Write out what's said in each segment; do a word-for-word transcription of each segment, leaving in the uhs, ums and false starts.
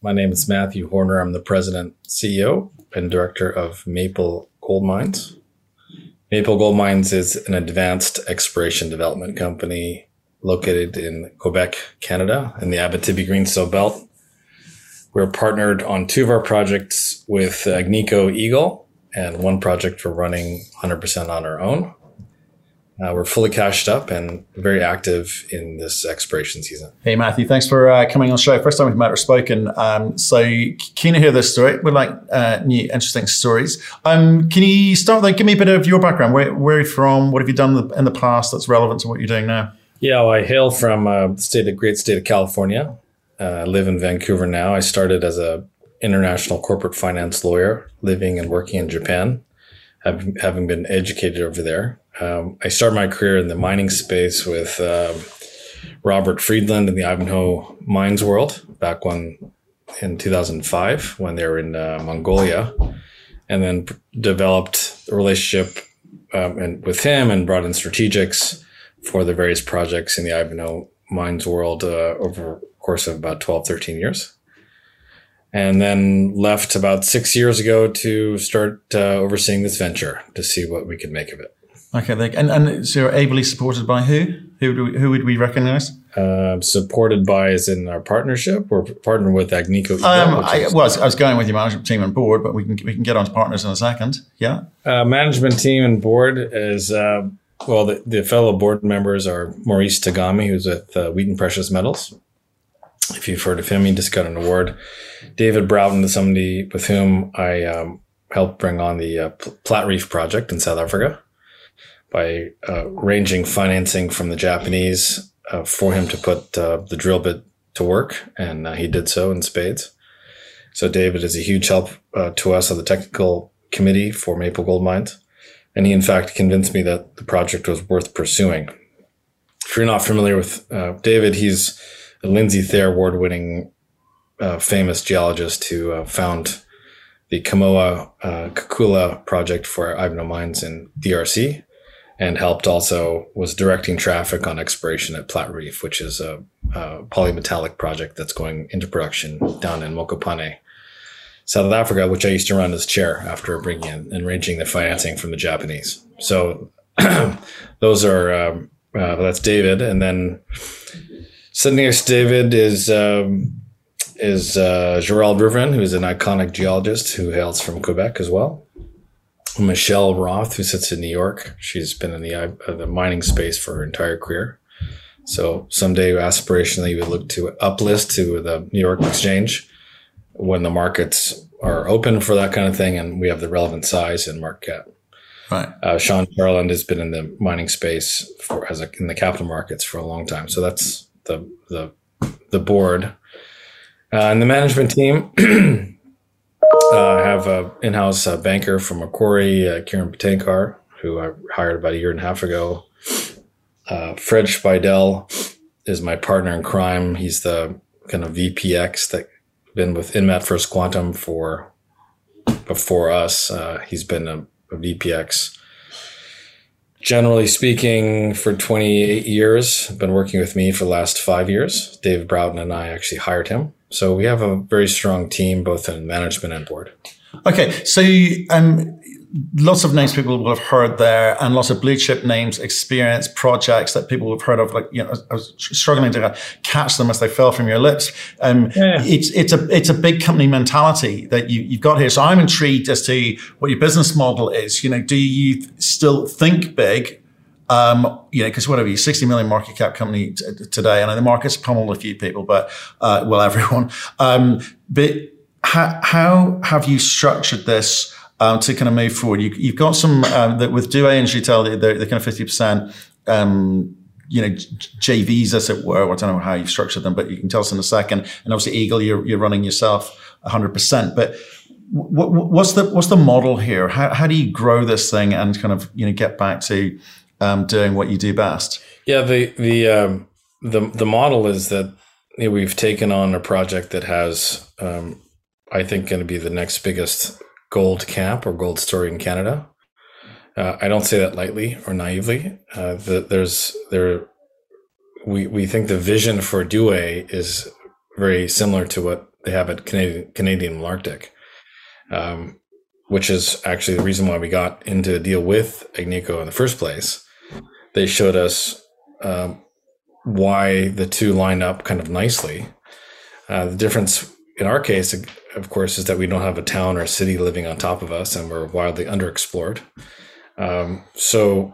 My name is Matthew Horner. I'm the president, C E O, and director of Maple Gold Mines. Maple Gold Mines is an advanced exploration development company located in Quebec, Canada, in the Abitibi Greenstone Belt. We're partnered on two of our projects with Agnico Eagle, and one project we're running one hundred percent on our own. Uh, we're fully cashed up and very active in this exploration season. Hey, Matthew, thanks for uh, coming on the show. First time we've met or spoken. Um, so keen to hear this story. We like uh, new, interesting stories. Um, can you start though? Give me a bit of your background. Where, where are you from? What have you done in the past that's relevant to what you're doing now? Yeah, well, I hail from uh, the state of, great state of California. Uh, I live in Vancouver now. I started as a international corporate finance lawyer, living and working in Japan, have, having been educated over there. Um, I started my career in the mining space with um, Robert Friedland in the Ivanhoe Mines world back when in two thousand five when they were in uh, Mongolia, and then p- developed a relationship um, and with him and brought in strategics for the various projects in the Ivanhoe Mines world uh, over the course of about twelve, thirteen years. And then left about six years ago to start uh, overseeing this venture to see what we could make of it. Okay, and, and so you're ably supported by who? Who do we, who would we recognize? Uh, supported by is in our partnership. We're partnered with Agnico Eagle. Um, I, well, I was going with your management team and board, but we can we can get onto partners in a second. Yeah, uh, management team and board is uh, well. The, the fellow board members are Maurice Tagami, who's with uh, Wheaton Precious Metals. If you've heard of him, he just got an award. David Broughton is somebody with whom I um, helped bring on the uh, Platreef project in South Africa, by uh, arranging financing from the Japanese uh, for him to put uh, the drill bit to work, and uh, he did so in spades. So David is a huge help uh, to us on the technical committee for Maple Gold Mines, and he in fact convinced me that the project was worth pursuing. If you're not familiar with uh, David, he's a Lindsay Thayer award-winning uh, famous geologist who uh, found the Kamoa uh, Kakula project for Ivanhoe Mines in D R C, and helped also was directing traffic on exploration at Platreef, which is a, a polymetallic project that's going into production down in Mokopane, South Africa, which I used to run as chair after bringing in and arranging the financing from the Japanese. So those are, um, uh, that's David. And then sitting next to David is um, is uh, Gérald Riverin, who's an iconic geologist who hails from Quebec as well. Michelle Roth, who sits in New York. She's been in the uh, the mining space for her entire career. So someday, aspirationally, we look to uplist to the New York Exchange when the markets are open for that kind of thing, and we have the relevant size and market cap. Right. Uh, Sean Harland has been in the mining space for as a, in the capital markets for a long time. So that's the the the board uh, and the management team. Uh, I have an in-house uh, banker from Macquarie, uh, Kieran Patankar, who I hired about a year and a half ago. Uh, Fred Speidel is my partner in crime. He's the kind of V P X that's been with InMet First Quantum for before us. Uh, he's been a, a V P X. Generally speaking, for twenty-eight years, been working with me for the last five years. David Broughton and I actually hired him. So we have a very strong team, both in management and board. Okay. So um, lots of names people will have heard there, and lots of blue chip names, experience, projects that people have heard of. Like, you know, I was struggling to catch them as they fell from your lips. Um, yeah. It's it's a it's a big company mentality that you, you've got here. So I'm intrigued as to what your business model is. You know, do you still think big? Um, you know, because whatever, you sixty million market cap company t- today, and the market's pummeled a few people, but, uh, well, everyone. Um, but ha- how have you structured this, um, to kind of move forward? You, you've got some, um, that with Douay and Joutel, they're, they're kind of fifty percent, um, you know, J Vs, as it were. I don't know how you've structured them, but you can tell us in a second. And obviously Eagle, you're, you're running yourself one hundred percent, but w- w- what's the, what's the model here? How, how do you grow this thing and kind of, you know, get back to, Um, doing what you do best? Yeah, the the um, the the model is that, you know, we've taken on a project that has, um, I think, going to be the next biggest gold camp or gold story in Canada. Uh, I don't say that lightly or naively. Uh, the, there's there, we we think the vision for Douay is very similar to what they have at Canadian, Canadian Malartic, um, which is actually the reason why we got into a deal with Agnico in the first place. They showed us um, why the two line up kind of nicely. Uh, the difference in our case, of course, is that we don't have a town or a city living on top of us, and we're wildly underexplored. Um, so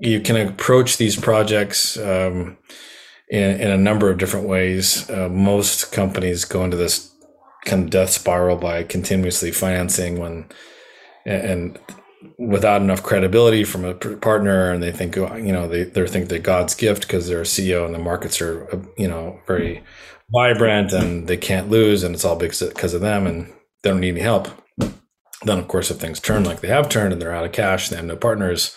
you can approach these projects um, in, in a number of different ways. Uh, most companies go into this kind of death spiral by continuously financing when and, and without enough credibility from a partner, and they think, you know, they they think they're God's gift because they're a C E O and the markets are, you know, very vibrant and they can't lose, and it's all because of them and they don't need any help. Then, of course, if things turn like they have turned and they're out of cash and they have no partners,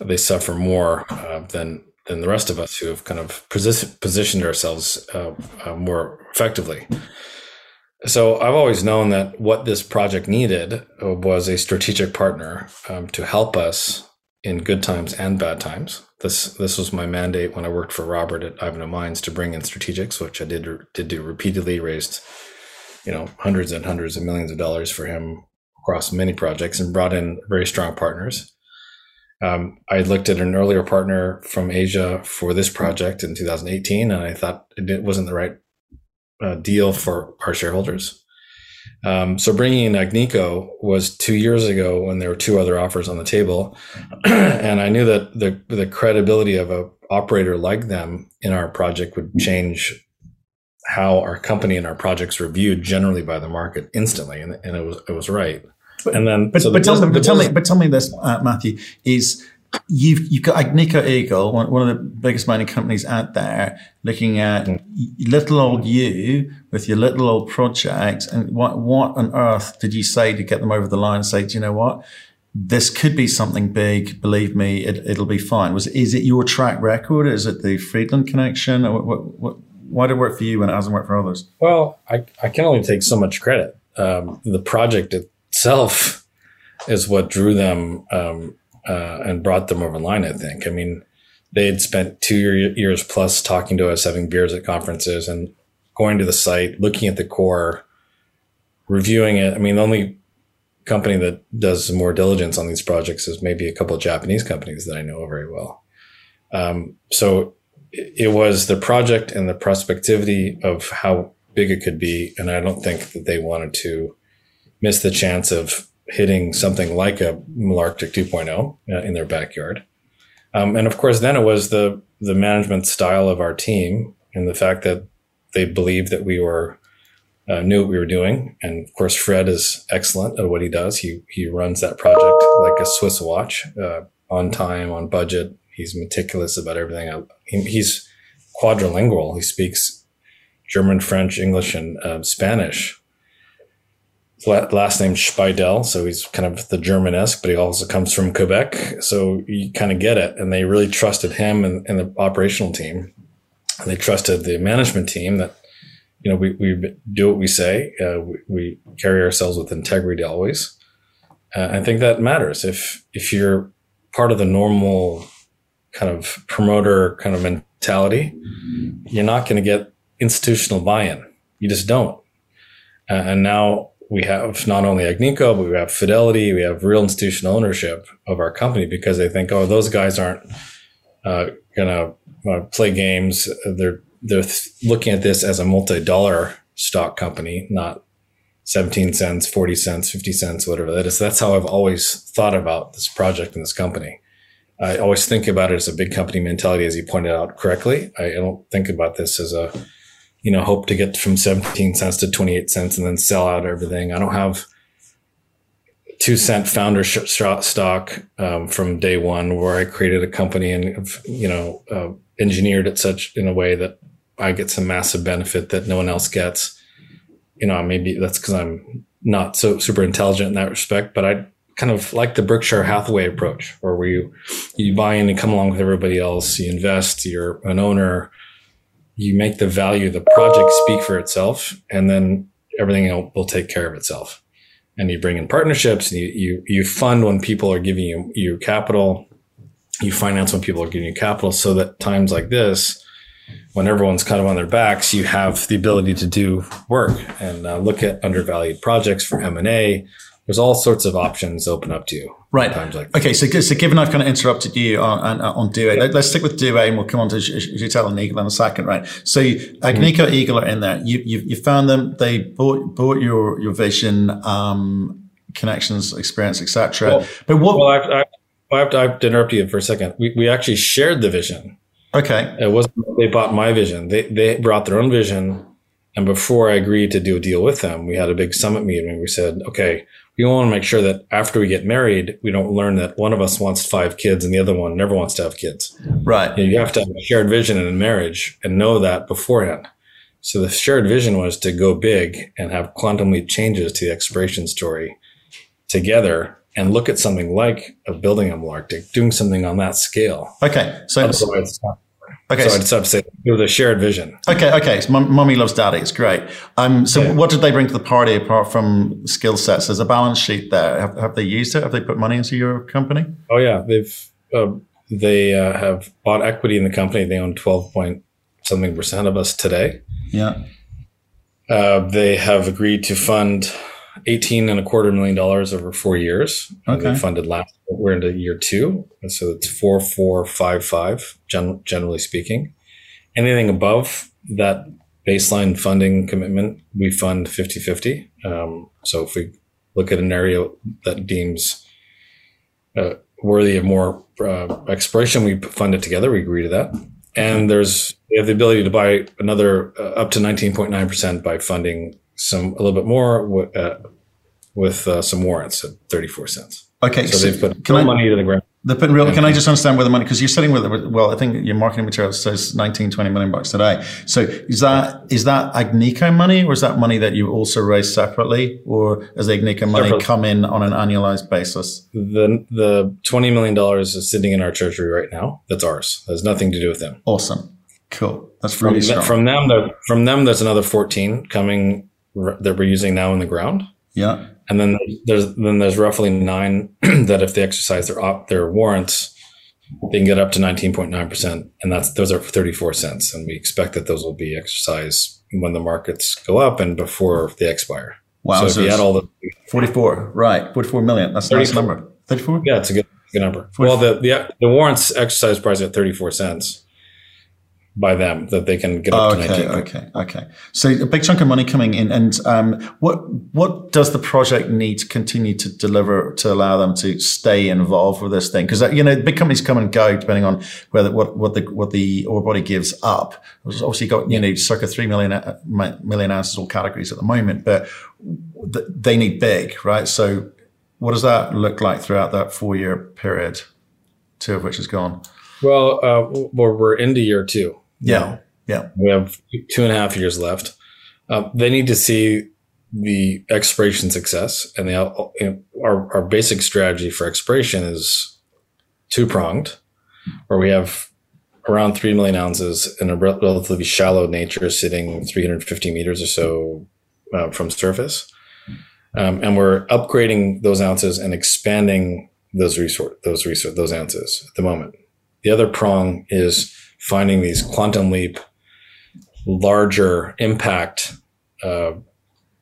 they suffer more uh, than than the rest of us who have kind of positioned ourselves uh, uh, more effectively. So I've always known that what this project needed was a strategic partner um, to help us in good times and bad times. This this was my mandate when I worked for Robert at Ivanhoe Mines, to bring in strategics, which I did did do repeatedly, raised, you know, hundreds and hundreds of millions of dollars for him across many projects, and brought in very strong partners. Um, I looked at an earlier partner from Asia for this project in two thousand eighteen, and I thought it wasn't the right Uh, deal for our shareholders. Um, so bringing in Agnico was two years ago when there were two other offers on the table. And I knew that the the credibility of an operator like them in our project would change how our company and our projects were viewed generally by the market instantly. And, and it was it was right. But, and then, but, so but, the, tell, the, but tell me, but tell me this, uh, Matthew, is You've, you've got Agnico Eagle, one, one of the biggest mining companies out there, looking at little old you with your little old projects. And what, what on earth did you say to get them over the line and say, do you know what? This could be something big. Believe me, it, it'll be fine. Was, is it your track record? Is it the Friedland connection? Or what, what, what, why did it work for you when it hasn't worked for others? Well, I, I can only take so much credit. Um, the project itself is what drew them um Uh, and brought them over the line, I think. I mean, they had spent two year, years plus talking to us, having beers at conferences and going to the site, looking at the core, reviewing it. I mean, the only company that does more diligence on these projects is maybe a couple of Japanese companies that I know very well. Um, so it, it was the project and the prospectivity of how big it could be. And I don't think that they wanted to miss the chance of hitting something like a Malartic two point oh uh, in their backyard. Um, and of course, then it was the, the management style of our team and the fact that they believed that we were, uh, knew what we were doing. And of course, Fred is excellent at what he does. He, he runs that project like a Swiss watch, uh, on time, on budget. He's meticulous about everything. I, he, he's quadrilingual. He speaks German, French, English, and uh, Spanish. Last name Speidel, so he's kind of the German-esque, but he also comes from Quebec, so you kind of get it. And they really trusted him and, and the operational team, and they trusted the management team that, you know, we, we do what we say, uh, we, we carry ourselves with integrity always. Uh, I think that matters. If if you're part of the normal kind of promoter kind of mentality, mm-hmm. you're not going to get institutional buy-in. You just don't. Uh, and now we have not only Agnico, but we have Fidelity. We have real institutional ownership of our company because they think, oh, those guys aren't uh, going to uh, play games. They're they're looking at this as a multi-dollar stock company, not seventeen cents, forty cents, fifty cents, whatever that is. That's how I've always thought about this project and this company. I always think about it as a big company mentality, as you pointed out correctly. I don't think about this as a you know, hope to get from seventeen cents to twenty-eight cents and then sell out everything. I don't have two cent founder sh- sh- stock um, from day one where I created a company and, you know, uh, engineered it such in a way that I get some massive benefit that no one else gets. You know, maybe that's because I'm not so super intelligent in that respect, but I kind of like the Berkshire Hathaway approach where you, you buy in and come along with everybody else, you invest, you're an owner, you make the value of the project speak for itself, and then everything else will take care of itself. And you bring in partnerships, and you, you, you fund when people are giving you, you capital, you finance when people are giving you capital, so that times like this, when everyone's kind of on their backs, you have the ability to do work and uh, look at undervalued projects for M and A. There's all sorts of options open up to you. Right. Times like okay. So, so given I've kind of interrupted you on, on, on Douay, yeah. let's stick with Douay and we'll come on to Joutel and Eagle in a second, right? So Agnico mm-hmm. Eagle are in there. You, you, you found them. They bought, bought your, your vision, um, connections, experience, et cetera. Well, but what, well, I, I, I have to, I have to interrupt you for a second. We, we actually shared the vision. Okay. It wasn't they bought my vision. They, they brought their own vision. And before I agreed to do a deal with them, we had a big summit meeting and we said, okay, we want to make sure that after we get married, we don't learn that one of us wants five kids and the other one never wants to have kids. Right. You know, you have to have a shared vision in marriage and know that beforehand. So the shared vision was to go big and have quantum leap changes to the exploration story together and look at something like a building a Malartic, doing something on that scale. Okay. So otherwise, Okay, so, so I just have to say it was a shared vision. Okay, okay. So mom, mommy loves daddy. It's great. Um, so yeah. What did they bring to the party apart from skill sets? There's a balance sheet there. Have, have they used it? Have they put money into your company? Oh yeah, they've uh, they uh, have bought equity in the company. They own twelve point something percent of us today. Yeah. Uh, they have agreed to fund eighteen and a quarter million dollars over four years. Okay. And they funded last. We're into year two, and so it's four, four, five, five. Gen- generally speaking, anything above that baseline funding commitment, we fund fifty-fifty. Um, so if we look at an area that deems uh, worthy of more uh, exploration, we fund it together. We agree to that, and there's we have the ability to buy another uh, up to nineteen point nine percent by funding some a little bit more w- uh, with uh, some warrants at thirty-four cents. Okay, so, so they've put real I, money to the ground. They're putting real. Yeah. Can I just understand where the money? Because you're sitting with well, I think your marketing material says nineteen, twenty million bucks today. So is that is that Agnico money, or is that money that you also raise separately, or does the Agnico money separately. come in on an annualized basis? The the twenty million dollars is sitting in our treasury right now. That's ours. There's nothing to do with them. Awesome, cool. That's really from, strong. From them, the, from them, there's another fourteen coming that we're using now in the ground. Yeah. And then there's then there's roughly nine that if they exercise their op, their warrants, they can get up to nineteen point nine percent, and that's those are thirty-four cents. And we expect that those will be exercised when the markets go up and before they expire. Wow! So, so if you add all the forty-four, right? forty-four million. That's a nice number. thirty-four. Yeah, it's a good, good number. forty-four. Well, the, the the warrants exercise price at thirty-four cents. By them that they can get up oh, okay, to nineteen. Okay, okay. So a big chunk of money coming in, and um, what what does the project need to continue to deliver to allow them to stay involved with this thing? Because you know, big companies come and go depending on whether what what the what the ore body gives up. It's obviously got you know circa three million million ounces all categories at the moment, but they need big, right? So what does that look like throughout that four year period, two of which is gone? Well, uh, we're into year two. Yeah, yeah. We have two and a half years left. Uh, they need to see the exploration success, and they have, you know, our our basic strategy for exploration is two pronged, where we have around three million ounces in a relatively shallow nature, sitting three hundred fifty meters or so uh, from surface, um, and we're upgrading those ounces and expanding those resource those resource those ounces at the moment. The other prong is finding these quantum leap, larger impact uh,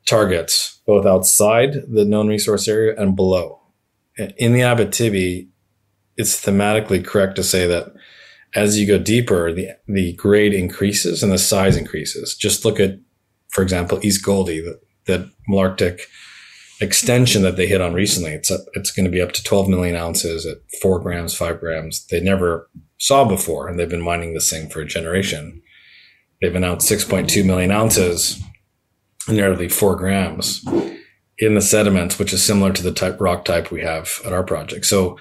targets, both outside the known resource area and below. In the Abitibi, it's thematically correct to say that as you go deeper, the, the grade increases and the size increases. Just look at, for example, East Goldie, the, the Malartic extension that they hit on recently. It's up, it's going to be up to twelve million ounces at four grams, five grams. They never saw before, and they've been mining this thing for a generation. They've been out six point two million ounces, nearly four grams in the sediments, which is similar to the type rock type we have at our project. So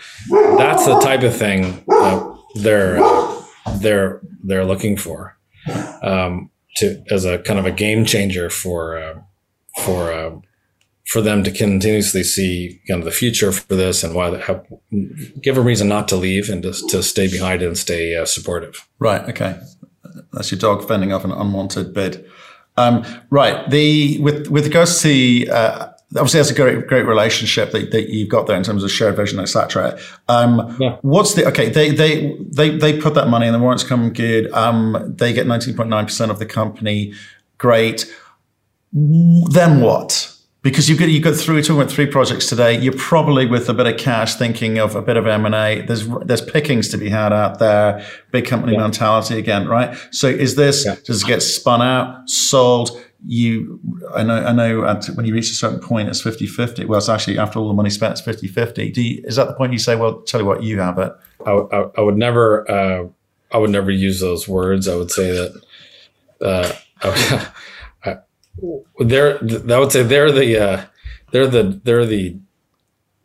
that's the type of thing uh, they're uh, they're they're looking for um, to as a kind of a game changer for uh, for. Uh, for them to continuously see kind of the future for this and why they have, give a reason not to leave and just to stay behind and stay uh, supportive. Right. Okay. That's your dog fending off an unwanted bid. Um, right. The, with, with regards to, uh, Obviously, that's a great, great relationship that, that you've got there in terms of shared vision, et cetera. Um, yeah. What's the, okay, they, they, they, they put that money in, the warrants come good. Um, they get nineteen point nine percent of the company. Great. Then what? Because you've got, you've got through, we're talking about three projects today. You're probably with a bit of cash thinking of a bit of M and A. There's, there's pickings to be had out there. Big company yeah. mentality again, right? So is this, yeah. does it get spun out, sold? You, I know, I know at, when you reach a certain point, it's fifty fifty. Well, it's actually after all the money spent, it's fifty fifty. Do you, is that the point you say, well, tell you what, you have it? I, I, I would never, uh, I would never use those words. I would say that, uh, I would, I, they're, I would say they're the, uh, they're the, they're the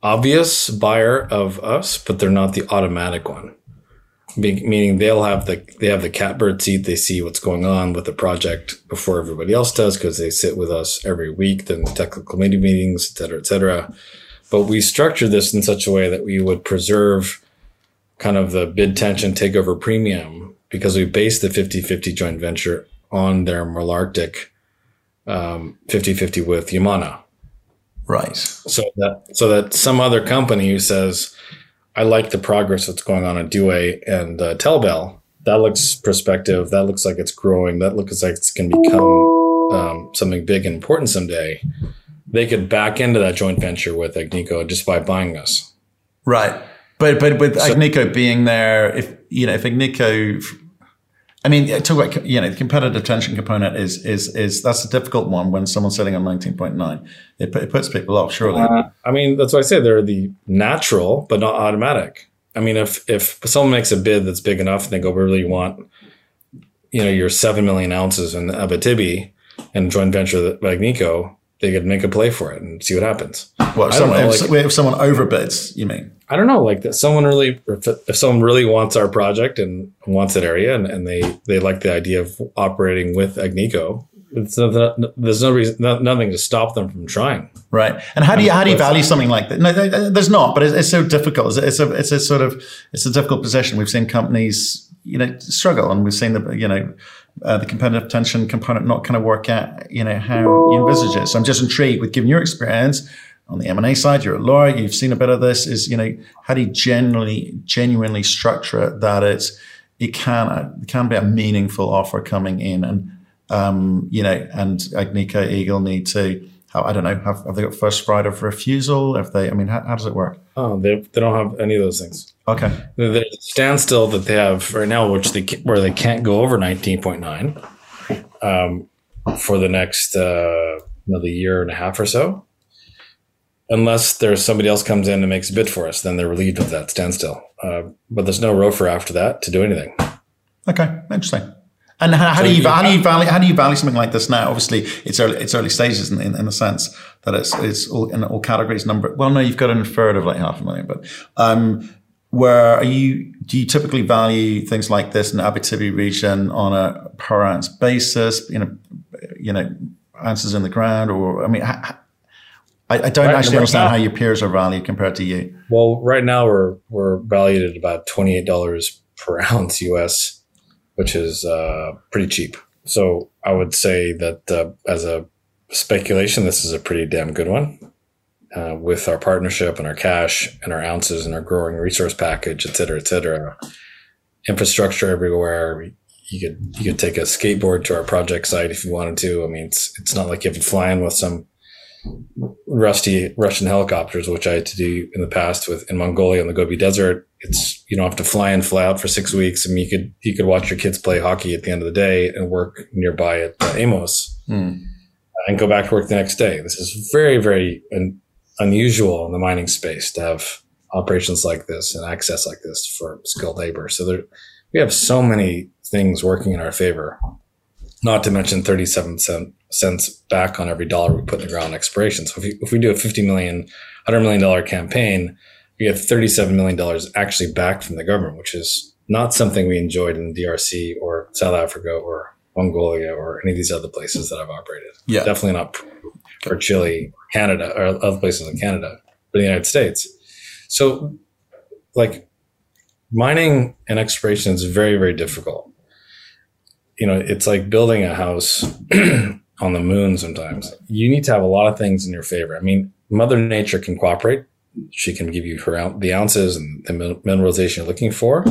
obvious buyer of us, but they're not the automatic one. Be- meaning they'll have the, they have the catbird seat. They see what's going on with the project before everybody else does, because they sit with us every week, then the technical committee meetings, et cetera, et cetera. But we structure this in such a way that we would preserve kind of the bid tension takeover premium, because we base the fifty fifty joint venture on their Malartic, um, fifty fifty with Yamana. Right. So that, so that some other company who says, I like the progress that's going on at Douay and uh, Telbel. That looks prospective. That looks like it's growing. That looks like it's going to become um, something big and important someday. They could back into that joint venture with Agnico just by buying us. Right. But but with so, Agnico being there, if, you know, if Agnico, I mean, talk about, you know, the competitive tension component is, is, is, that's a difficult one when someone's sitting on nineteen point nine. It, it puts people off, surely. Uh, I mean, that's why I say they're the natural, but not automatic. I mean, if, if someone makes a bid that's big enough and they go, we really want, you know, your seven million ounces in Abitibi and joint venture that, like Nico, they could make a play for it and see what happens. Well, if, someone, know, if, like, if someone overbids, you mean? I don't know, like that. Someone really, if, if someone really wants our project and wants that area, and, and they, they like the idea of operating with Agnico, it's not, there's no reason, no, nothing to stop them from trying. Right. And how do you, how do you value something like that? No, there's not, but it's, it's so difficult. It's a, it's a sort of, it's a difficult position. We've seen companies, you know, struggle, and we've seen the, you know, Uh, the competitive tension component not kind of work out, you know, how you envisage it. So I'm just intrigued with, given your experience on the M and A side, you're a lawyer, you've seen a bit of this, is, you know, how do you generally, genuinely structure it that it's, it can, it can be a meaningful offer coming in, and, um, you know, and Agnico Eagle need to, I don't know, have, have they got first right of refusal? Have they, I mean, how, how does it work? Oh, they, they don't have any of those things. Okay. There's a standstill that they have right now, which they where they can't go over nineteen point nine um, for the next uh, another year and a half or so, unless there's somebody else comes in and makes a bid for us, then they're relieved of that standstill. Uh, but there's no ROFR after that to do anything. Okay, interesting. And how, how so do you, you how do you value how do you value something like this now? Obviously, it's early, it's early stages in, in, in the sense that it's it's all in all categories. Number well, no, you've got an inferred of like half a million, but um, where are you? Do you typically value things like this in the Abitibi region on a per ounce basis? You know, you know, ounces in the ground, or I mean, I, I don't right, actually understand now, how your peers are valued compared to you. Well, right now we're we're valued at about twenty eight dollars per ounce U S. Which is uh, pretty cheap. So I would say that uh, as a speculation, this is a pretty damn good one uh, with our partnership and our cash and our ounces and our growing resource package, et cetera, et cetera. Infrastructure everywhere. You could you could take a skateboard to our project site if you wanted to. I mean, it's it's not like you have to fly in with some rusty Russian helicopters, which I had to do in the past with in Mongolia in the Gobi Desert. It's, you don't have to fly in, fly out for six weeks. I mean, you could, you could watch your kids play hockey at the end of the day and work nearby at uh, Amos mm. and go back to work the next day. This is very, very un- unusual in the mining space to have operations like this and access like this for skilled labor. So there, we have so many things working in our favor, not to mention thirty-seven cents back on every dollar we put in the ground exploration. So if, you, if we do a fifty million dollars, one hundred million dollars campaign, we have thirty-seven million dollars actually back from the government, which is not something we enjoyed in D R C or South Africa or Mongolia or any of these other places that I've operated. Yeah. Definitely not for Chile, or Canada, or other places in Canada, but the United States. So, like, mining and exploration is very, very difficult. You know, it's like building a house on the moon sometimes. You need to have a lot of things in your favor. I mean, Mother Nature can cooperate. She can give you her the ounces and the mineralization you're looking for.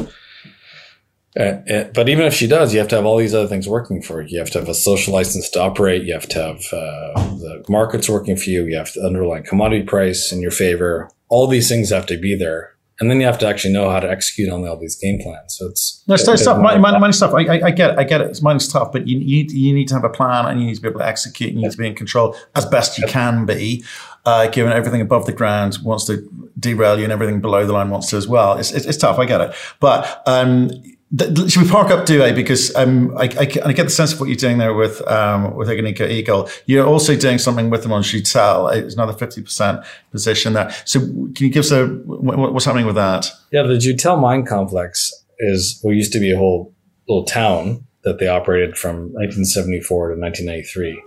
And, and, but even if she does, you have to have all these other things working for you. You have to have a social license to operate. You have to have uh, the markets working for you. You have the underlying commodity price in your favor. All these things have to be there. And then you have to actually know how to execute on all these game plans. So it's no, it's it, tough. Mining like stuff. I, I, I get it. I get it. It's mining stuff, but you, you you need to have a plan, and you need to be able to execute, and you need to be in control as best you can be, uh, given everything above the ground wants to derail you, and everything below the line wants to as well. It's it's, it's tough. I get it. But um, th- should we park up Douay? Because um, I, I, I get the sense of what you're doing there with um, with Agnico Eagle. You're also doing something with them on Joutel. It's another fifty percent position there. So can you give us a what, what's happening with that? Yeah, the Joutel mine complex is what used to be a whole little town that they operated from nineteen seventy-four to nineteen ninety-three.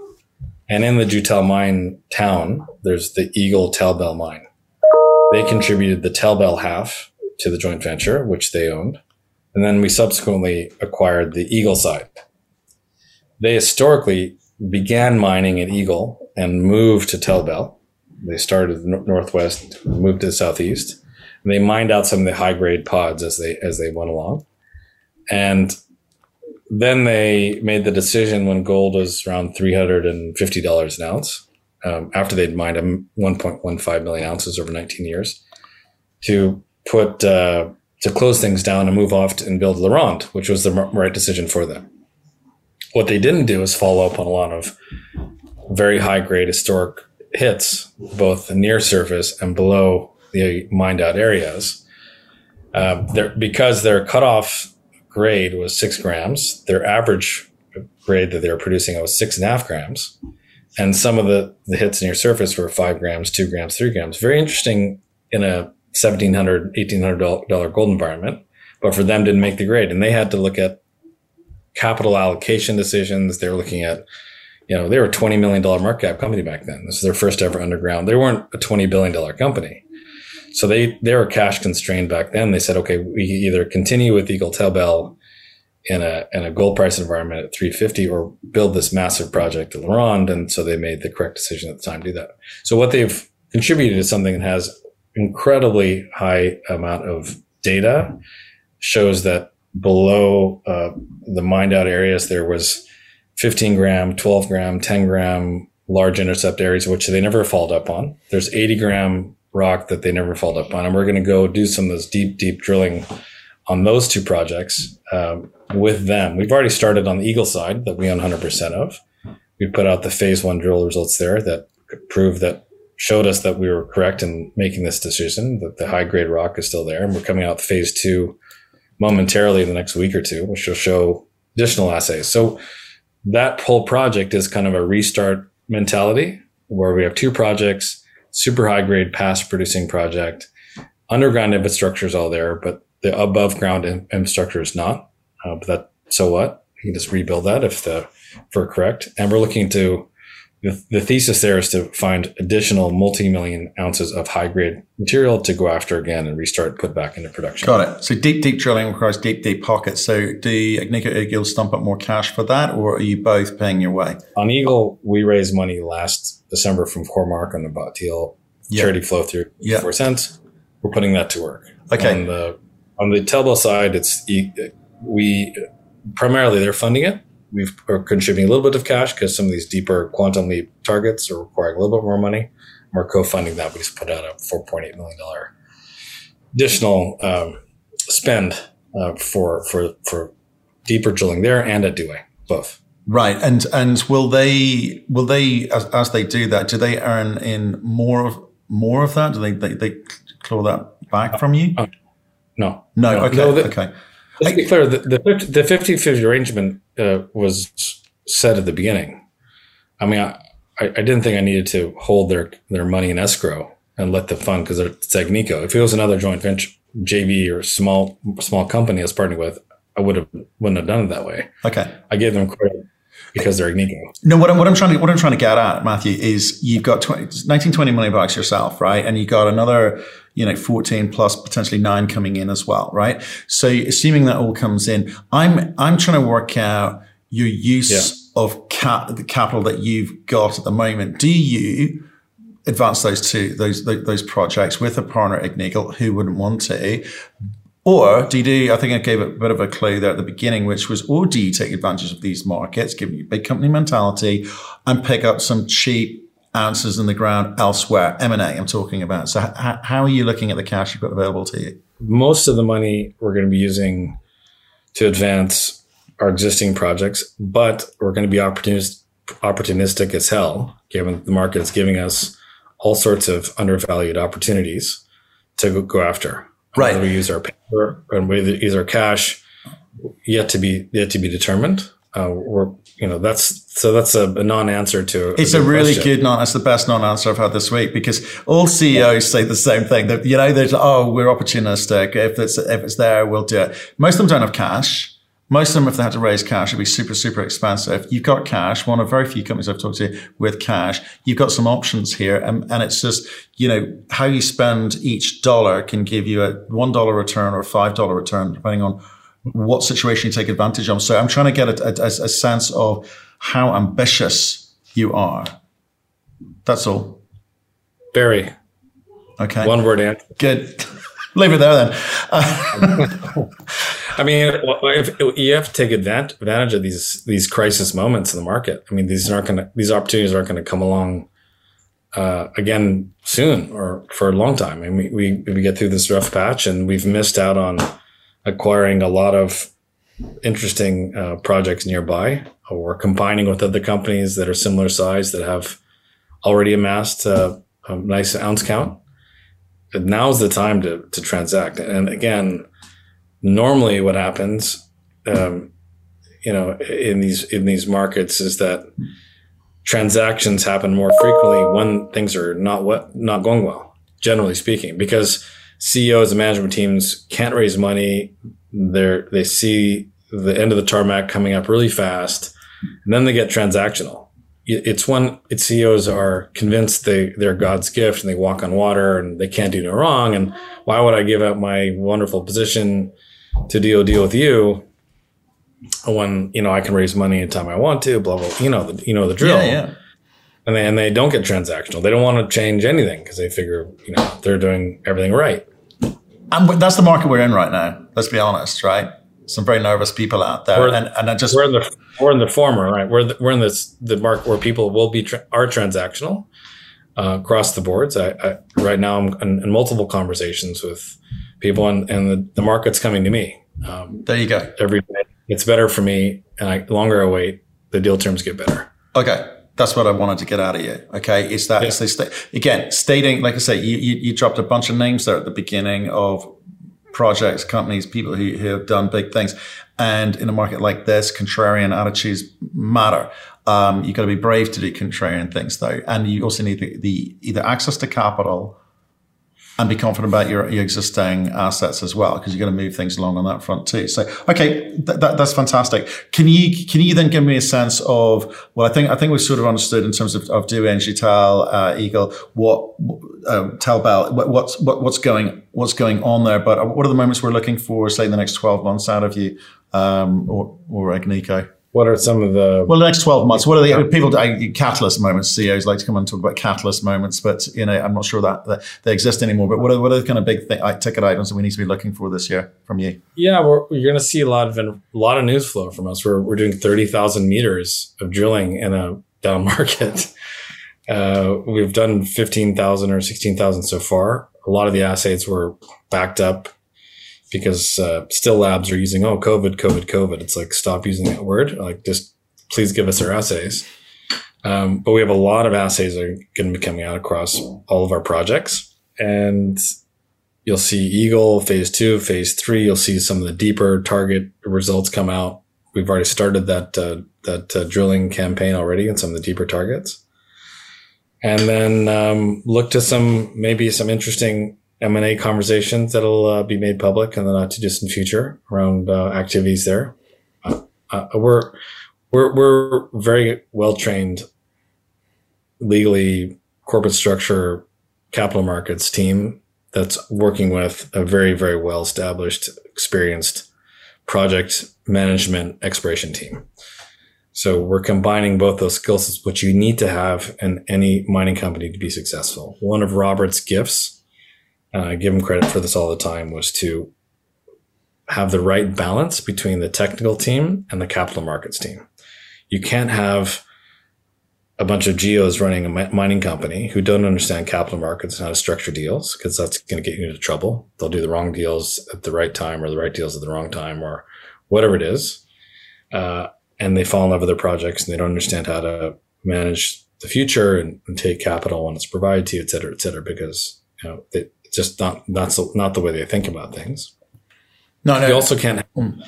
And in the Joutel mine town, there's the Eagle Telbel mine. They contributed the Telbel half to the joint venture, which they owned. And then we subsequently acquired the Eagle side. They historically began mining at Eagle and moved to Telbel. They started northwest, moved to the southeast. And they mined out some of the high-grade pods as they as they went along. And then they made the decision when gold was around three hundred fifty dollars an ounce, um, after they'd mined one point one five million ounces over nineteen years, to put... Uh, to close things down and move off to, and build LaRonde, which was the right decision for them. What they didn't do is follow up on a lot of very high-grade historic hits, both near surface and below the mined-out areas. Uh, because their cutoff grade was six grams, their average grade that they were producing was six and a half grams, and some of the, the hits near surface were five grams, two grams, three grams. Very interesting in a seventeen hundred dollars, eighteen hundred dollars gold environment, but for them didn't make the grade. And they had to look at capital allocation decisions. They were looking at, you know, they were a twenty million dollars market cap company back then. This is their first ever underground. They weren't a twenty billion dollars company. So they, they were cash constrained back then. They said, okay, we either continue with Eagle Telbel in a, in a gold price environment at three fifty or build this massive project at LaRonde. And so they made the correct decision at the time to do that. So what they've contributed is something that has incredibly high amount of data, shows that below uh, the mined out areas, there was fifteen gram, twelve gram, ten gram large intercept areas, which they never followed up on. There's eighty gram rock that they never followed up on. And we're going to go do some of those deep, deep drilling on those two projects uh, with them. We've already started on the Eagle side that we own one hundred percent of. We put out the phase one drill results there that could prove that showed us that we were correct in making this decision, that the high grade rock is still there. And we're coming out with phase two momentarily in the next week or two, which will show additional assays. So that whole project is kind of a restart mentality where we have two projects, super high grade past producing project, underground infrastructure is all there, but the above ground infrastructure is not, uh, but that, so what? You can just rebuild that if the, if we're correct. And we're looking to, the thesis there is to find additional multi-million ounces of high-grade material to go after again and restart, put back into production. Got it. So deep, deep drilling requires deep, deep pockets. So do Agnico Eagle stump up more cash for that, or are you both paying your way? On Eagle, we raised money last December from Cormark on the Boutil yep. charity flow-through, yep. four cents. We're putting that to work. Okay. On the, on the Telbel side, it's we primarily they're funding it. We've are contributing a little bit of cash because some of these deeper quantum leap targets are requiring a little bit more money. We're co-funding that. We just put out a four point eight million dollars additional um, spend uh, for for for deeper drilling there and at Douay, both. Right, and and will they will they as, as they do that? Do they earn in more of more of that? Do they they, they claw that back uh, from you? Uh, no, no, no, okay, no, they, okay. Let's be clear, the, the fifty-fifty arrangement uh, was said at the beginning. I mean, I, I didn't think I needed to hold their, their money in escrow and let them fund because it's Agnico. If it was another joint venture, J V or small small company I was partnering with, I would have, wouldn't have done it that way. Okay. I gave them credit because they're Agnico. No, what I'm, what I'm trying to what I'm trying to get at, Matthew, is you've got twenty, nineteen, twenty million bucks yourself, right? And you got another, you know, fourteen plus potentially nine coming in as well, right? So assuming that all comes in, I'm I'm trying to work out your use yeah. of cap, the capital that you've got at the moment, do you advance those two those those projects with a partner at Agnico? Who wouldn't want to? Or do you do, I think I gave a bit of a clue there at the beginning, which was, or do you take advantage of these markets, giving you big company mentality, and pick up some cheap answers in the ground elsewhere? M and A I'm talking about. So h- how are you looking at the cash you've got available to you? Most of the money we're going to be using to advance our existing projects, but we're going to be opportunis- opportunistic as hell, given the market is giving us all sorts of undervalued opportunities to go after. Right. Whether we use our paper and whether we use our cash, yet to be yet to be determined. Uh, we're you know that's so that's a, a non-answer to. It's a, a really question. Good non. It's the best non-answer I've had this week, because all C E Os say the same thing. That you know they're oh we're opportunistic. If it's if it's there, we'll do it. Most of them don't have cash. Most of them, if they had to raise cash, it'd be super, super expensive. You've got cash. One of very few companies I've talked to with cash. You've got some options here. And, and it's just, you know, how you spend each dollar can give you a one dollar return or a five dollar return, depending on what situation you take advantage of. So I'm trying to get a, a, a sense of how ambitious you are. That's all. Very. Okay. One word answer. Good. Leave it there then. Uh, I mean, if you have to take advantage of these these crisis moments in the market. I mean, these aren't going to these opportunities aren't going to come along uh, again soon or for a long time. I mean, we we get through this rough patch, and we've missed out on acquiring a lot of interesting uh, projects nearby, or combining with other companies that are similar size that have already amassed uh, a nice ounce count. And now's the time to to transact. And again, normally what happens, um, you know, in these, in these markets is that transactions happen more frequently when things are not what, not going well, generally speaking, because C E Os and management teams can't raise money. They're, they see the end of the tarmac coming up really fast, and then they get transactional. It's when it's C E Os are convinced they, they're God's gift and they walk on water and they can't do no wrong. And why would I give up my wonderful position to deal deal with you when, you know, I can raise money anytime I want to, blah, blah, you know, the, you know, the drill. Yeah, yeah. And they, and they don't get transactional. They don't want to change anything because they figure, you know, they're doing everything right. And that's the market we're in right now. Let's be honest, right? Some very nervous people out there, we're, and and I just we're in the we're in the former, right? We're the, we're in this the market where people will be tra- are transactional uh, across the boards. I, I right now I'm in, in multiple conversations with people, and and the, the market's coming to me. Um, there you go. Every day it's better for me, and I, the longer I wait, the deal terms get better. Okay. That's what I wanted to get out of you. Okay. It's that, yeah. it's this, again, stating, like I say, you, you, you dropped a bunch of names there at the beginning of projects, companies, people who, who have done big things. And in a market like this, contrarian attitudes matter. Um, you've got to be brave to do contrarian things though. And you also need the, the either access to capital and be confident about your, your existing assets as well, because you're going to move things along on that front too. So, okay, th- that, that's fantastic. Can you can you then give me a sense of, well, I think I think we've sort of understood in terms of, of Douay and Joutel, uh, Eagle, what um, Telbel, what, what's what, what's going what's going on there. But what are the moments we're looking for, say, in the next twelve months out of you um, or or Agnico? What are some of the... Well, the next twelve months, what are the people... I, catalyst moments, C E Os like to come and talk about catalyst moments, but, you know, I'm not sure that, that they exist anymore. But what are, what are the kind of big thing, like, ticket items that we need to be looking for this year from you? Yeah, we're, we're going to see a lot of a lot of news flow from us. We're we're doing thirty thousand meters of drilling in a down market. Uh, we've done fifteen thousand or sixteen thousand so far. A lot of the assays were backed up, because uh, still labs are using, oh, COVID, COVID, COVID. It's like, stop using that word. Like, just please give us our assays. Um, but we have a lot of assays that are going to be coming out across all of our projects. And you'll see Eagle, phase two, phase three. You'll see some of the deeper target results come out. We've already started that uh, that uh, drilling campaign already in some of the deeper targets. And then um, look to some, maybe some interesting M and A conversations that'll uh, be made public in the not too distant future around uh, activities there. Uh, uh, we're we're we're very well trained, legally corporate structure, capital markets team that's working with a very very well established, experienced project management exploration team. So we're combining both those skill sets, which you need to have in any mining company to be successful. One of Robert's gifts, and I give him credit for this all the time, was to have the right balance between the technical team and the capital markets team. You can't have a bunch of geos running a mining company who don't understand capital markets and how to structure deals, because that's going to get you into trouble. They'll do the wrong deals at the right time, or the right deals at the wrong time, or whatever it is. Uh, and they fall in love with their projects and they don't understand how to manage the future and, and take capital when it's provided to you, et cetera, et cetera, because you know, they, it's just not, not, so, not the way they think about things. No, no. You also can't.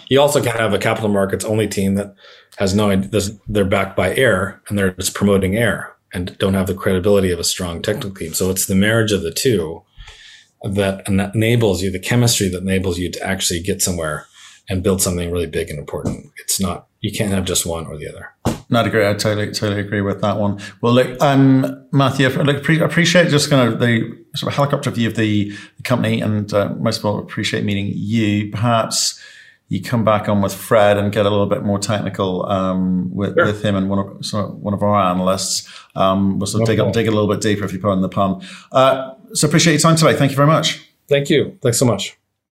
You also can't have a capital markets only team that has no. They're backed by air and they're just promoting air and don't have the credibility of a strong technical team. So it's the marriage of the two that enables you, the chemistry that enables you to actually get somewhere and build something really big and important. It's not. You can't have just one or the other. No, I'd agree. I totally, totally agree with that one. Well, look, um, Matthew, I look, pre- appreciate just kind of the sort of helicopter view of the, the company, and uh, most of all, appreciate meeting you. Perhaps you come back on with Fred and get a little bit more technical um, with, sure. with him and one of sort of one of our analysts. Um, we'll sort of no dig up, dig a little bit deeper if you put in the pun. Uh, so appreciate your time today. Thank you very much. Thank you. Thanks so much.